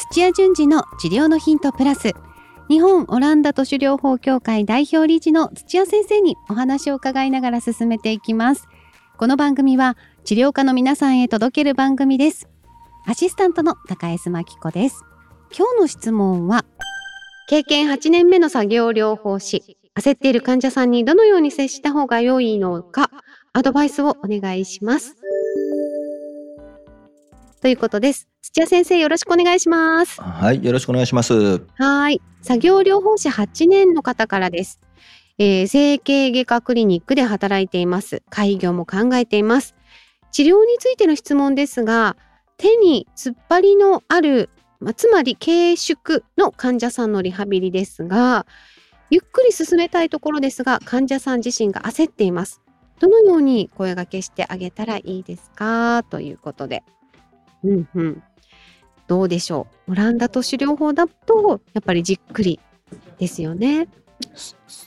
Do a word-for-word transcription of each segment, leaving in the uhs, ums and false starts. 土屋順次の治療のヒントプラス、日本オランダ徒手療法協会代表理事の土屋先生にお話を伺いながら進めていきます。この番組は治療家の皆さんへ届ける番組です。アシスタントの高江真紀子です。今日の質問は、経験はちねんめの作業療法士、焦っている患者さんにどのように接した方が良いのか、アドバイスをお願いしますということです。土屋先生、よろしくお願いします。はい、よろしくお願いします。はい、作業療法士はちねんの方からです。えー、整形外科クリニックで働いています。開業も考えています。治療についての質問ですが、手に突っ張りのある、まあ、つまり軽縮の患者さんのリハビリですが、ゆっくり進めたいところですが、患者さん自身が焦っています。どのように声掛けしてあげたらいいですかということで、うんうん、どうでしょう。オランダ徒手療法だとやっぱりじっくりですよね。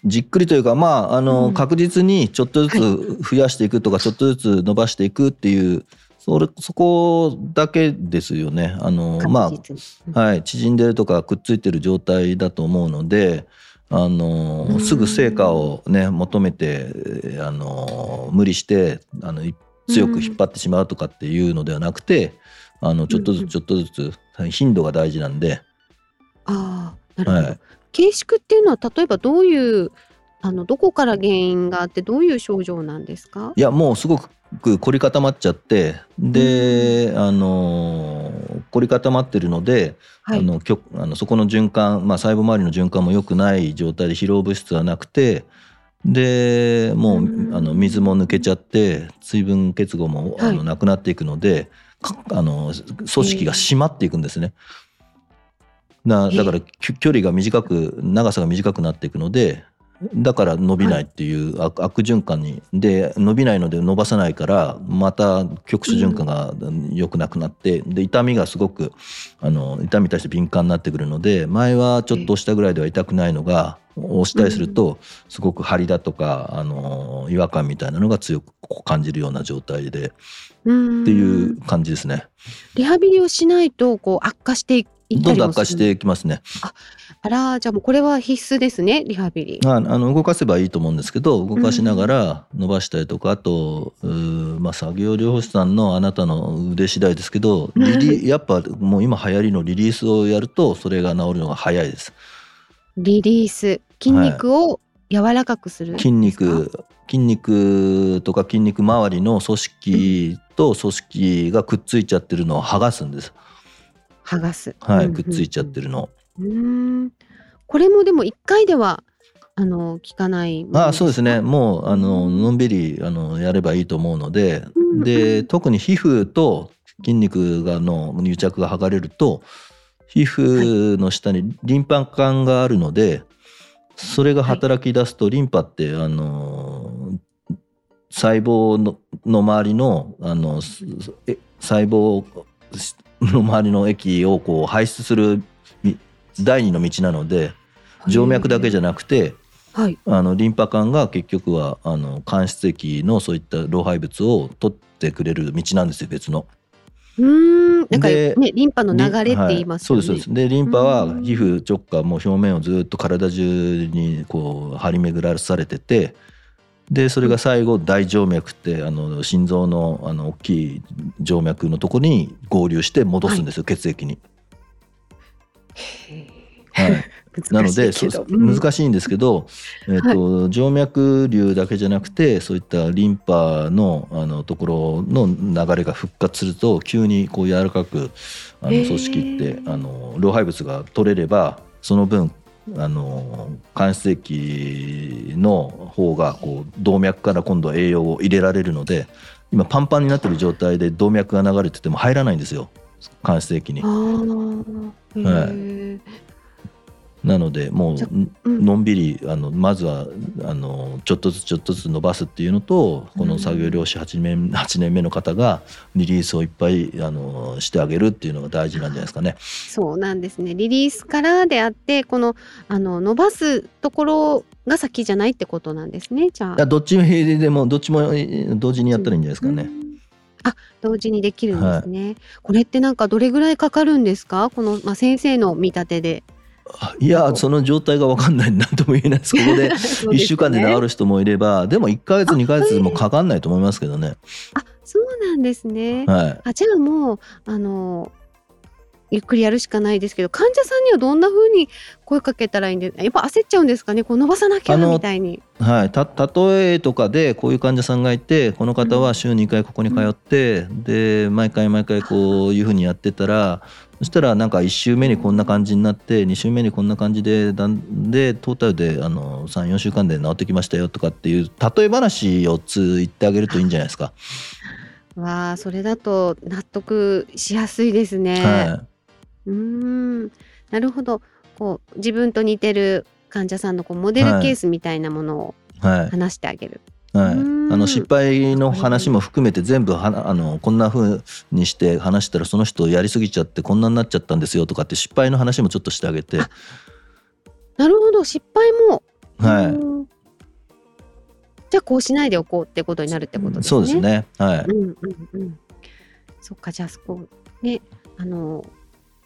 じっくりというか、まああの、うん、確実にちょっとずつ増やしていくとか、はい、ちょっとずつ伸ばしていくっていうそれそこだけですよね。あの、まあ、はい、縮んでるとかくっついてる状態だと思うので、あのー、すぐ成果を、ね、求めて、あのー、無理してあの強く引っ張ってしまうとかっていうのではなくて、あのちょっとずつちょっとずつ頻度が大事なんで。ああ、なるほど。はい、軽縮っていうのは例えばどういうあのどこから原因があってどういう症状なんですか？いや、もうすごく凝り固まっちゃってで、あのー、凝り固まってるので、はい、あのあのそこの循環、まあ、細胞周りの循環も良くない状態で疲労物質はなくてでもう、うん、あの水も抜けちゃって水分結合も、はい、あのなくなっていくのであの組織が締まっていくんですね。なだから距離が短く長さが短くなっていくのでだから伸びないっていう悪循環に、はい、で伸びないので伸ばさないからまた局所循環が良くなくなって、うん、で痛みがすごくあの痛みに対して敏感になってくるので前はちょっと押したぐらいでは痛くないのが押したりするとすごく張りだとか、うん、あの違和感みたいなのが強く感じるような状態で、うん、っていう感じですね。リハビリをしないとこう悪化していくどんどん悪化していきますね。あ、あら、じゃあもうこれは必須ですね、リハビリ。あ、あの動かせばいいと思うんですけど、動かしながら伸ばしたりとか、うん、あと、まあ、作業療法士さんのあなたの腕次第ですけど、リリやっぱもう今流行りのリリースをやるとそれが治るのが早いです。リリース、筋肉を柔らかくする、はい、筋肉、筋肉とか筋肉周りの組織と組織がくっついちゃってるのを剥がすんです。剥がす、はい、くっついちゃってるの。うん、これもでもいっかいではあの効かないものですか？あ、そうですね。もうあののんびりあのやればいいと思うので、うん、で特に皮膚と筋肉がの癒着が剥がれると皮膚の下にリンパ管があるので、はい、それが働き出すとリンパってあの細胞 の, の周り の, あのえ細胞の周りの液をこう排出する第二の道なので、静脈だけじゃなくて、はい、あのリンパ管が結局はあの間質液のそういった老廃物を取ってくれる道なんですよ、別の。うーん、なんか、ね、リンパの流れって言いますよね。はい、そうですそうです。でリンパは皮膚直下もう表面をずっと体中にこう張り巡らされてて、でそれが最後大静脈ってあの心臓 の, あの大きい静脈のところに合流して戻すんですよ、はい、血液に。はい、なので難しいんですけど、えーとはい、静脈瘤だけじゃなくてそういったリンパ の, あのところの流れが復活すると急にこう柔らかくあの組織ってあの老廃物が取れればその分あの間質液の方がこう動脈から今度栄養を入れられるので、今パンパンになってる状態で動脈が流れてても入らないんですよ、間質液に。あ、はい、なのでもうのんびりあのまずはあのちょっとずつちょっとずつ伸ばすっていうのと、この作業療士はちねん、はちねんめの方がリリースをいっぱいあのしてあげるっていうのが大事なんじゃないですかね。そうなんですね。リリースからであってこの、あの伸ばすところが先じゃないってことなんですね。じゃあどっちもどっちも同時にやったらいいんじゃないですかね。あ、同時にできるんですね。はい、これってなんかどれぐらいかかるんですか、この、まあ、先生の見立てで。いや、その状態が分かんないなとも言えないです。ここでいっしゅうかんで治る人もいれば、でもいっかげつにかげつもかかんないと思いますけどね。あ、そうなんですね。はい、あ、じゃあもうあのゆっくりやるしかないですけど、患者さんにはどんな風に声かけたらいいんですか。やっぱ焦っちゃうんですかね、こう伸ばさなきゃみたいに。はい、た例えとかでこういう患者さんがいて、この方は週にかいここに通って、うん、で毎回毎回こういう風にやってたら、そしたらなんかいち週目にこんな感じになって、に週目にこんな感じでだんでトータルであのさんよんしゅうかんで治ってきましたよとかっていう例え話をつ言ってあげるといいんじゃないですか。わあ、それだと納得しやすいですね。はい、うーん、なるほど。こう自分と似てる患者さんのこうモデルケースみたいなものを話してあげる、はいはい、あの失敗の話も含めて全部はあのこんな風にして話したら、その人やりすぎちゃってこんなになっちゃったんですよとかって失敗の話もちょっとしてあげて。なるほど、失敗も、はい、じゃあこうしないでおこうってことになるってことですね。そうですね、はい、うんうんうん、そっか。じゃあそこね、あの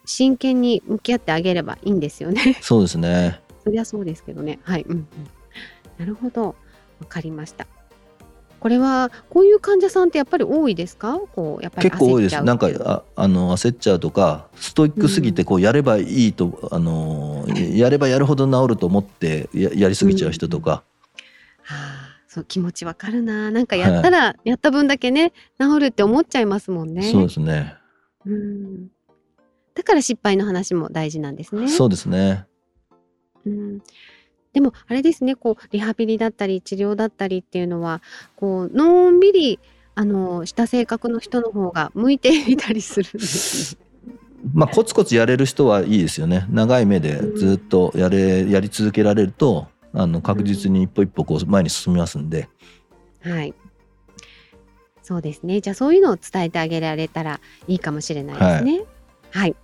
真剣に向き合ってあげればいいんですよね。そうですね。そりゃそうですけどね。はい、うんうん、なるほど、わかりました。これはこういう患者さんってやっぱり多いですか？こうやっぱり焦っちゃう。結構多いです。なんかああの焦っちゃうとか、ストイックすぎてこうやればいいと、うん、あのやればやるほど治ると思って や, やりすぎちゃう人とか。うん、はあ、そう、気持ちわかるな。なんかやったら、はい、やった分だけね治るって思っちゃいますもんね。そうですね。うん、だから失敗の話も大事なんですね。そうですね。うん、でもあれですね、こうリハビリだったり治療だったりっていうのはこうのんびりあのした性格の人の方が向いていたりするんです、ね。まあコツコツやれる人はいいですよね。長い目でずっとやれ、うん、やり続けられるとあの確実に一歩一歩こう前に進みますんで、うん、はい。そうですね。じゃあそういうのを伝えてあげられたらいいかもしれないですね。はいはい、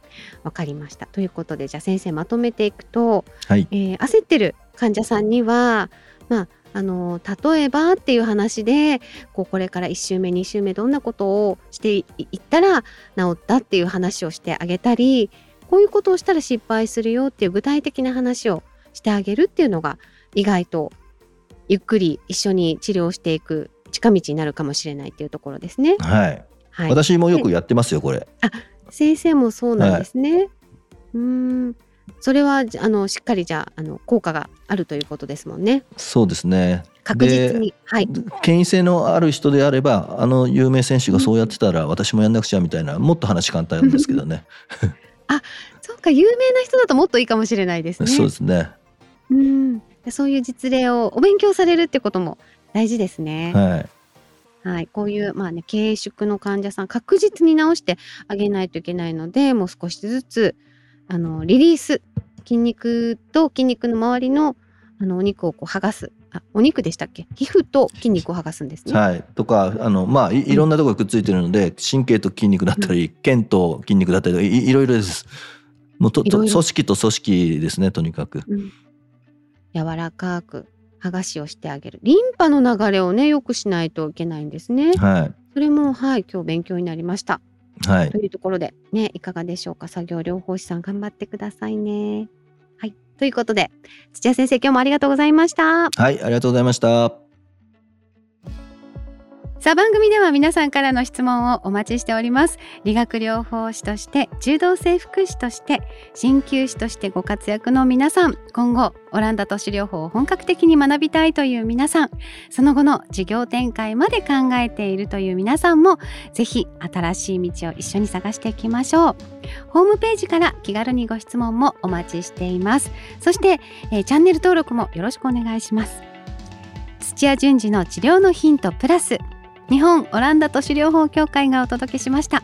わかりました。ということで、じゃあ先生まとめていくと、はい、えー、焦ってる患者さんには、まあ、あの例えばっていう話でこうこれからいち週目に週目どんなことをしていったら治ったっていう話をしてあげたり、こういうことをしたら失敗するよっていう具体的な話をしてあげるっていうのが意外とゆっくり一緒に治療していく近道になるかもしれないっていうところですね。はいはい、私もよくやってますよこれ。あ、先生もそうなんですね。はい、うーん、それはあのしっかりじゃ あ, あの効果があるということですもんね。そうですね。確実に、はい、権威性のある人であれば、あの有名選手がそうやってたら私もやんなくちゃみたいな、もっと話簡単なんですけどね。あ、そうか、有名な人だともっといいかもしれないですね。そうですね。うん、そういう実例をお勉強されるってことも大事ですね。はい、はい、こういう、まあね、軽縮の患者さん確実に治してあげないといけないので、もう少しずつあのリリース、筋肉と筋肉の周り の, あのお肉をこう剥がす、あ、お肉でしたっけ、皮膚と筋肉を剥がすんですね。はい、とかあの、まあ、い, いろんなところがくっついてるので、うん、神経と筋肉だったり腱と筋肉だったり い, いろいろです。もうといろいろ組織と組織ですね、とにかく、うん、柔らかく剥がしをしてあげる、リンパの流れをね良くしないといけないんですね。はい、それも、はい、今日勉強になりました。はい、というところでね、いかがでしょうか。作業療法士さん頑張ってくださいね。はい、ということで土屋先生、今日もありがとうございました。はい、ありがとうございました。さあ、番組では皆さんからの質問をお待ちしております。理学療法士として、柔道整復師として、鍼灸師としてご活躍の皆さん、今後オランダ都市療法を本格的に学びたいという皆さん、その後の事業展開まで考えているという皆さんも、ぜひ新しい道を一緒に探していきましょう。ホームページから気軽にご質問もお待ちしています。そして、えー、チャンネル登録もよろしくお願いします。土屋順次の治療のヒントプラス、日本オランダ都市療法協会がお届けしました。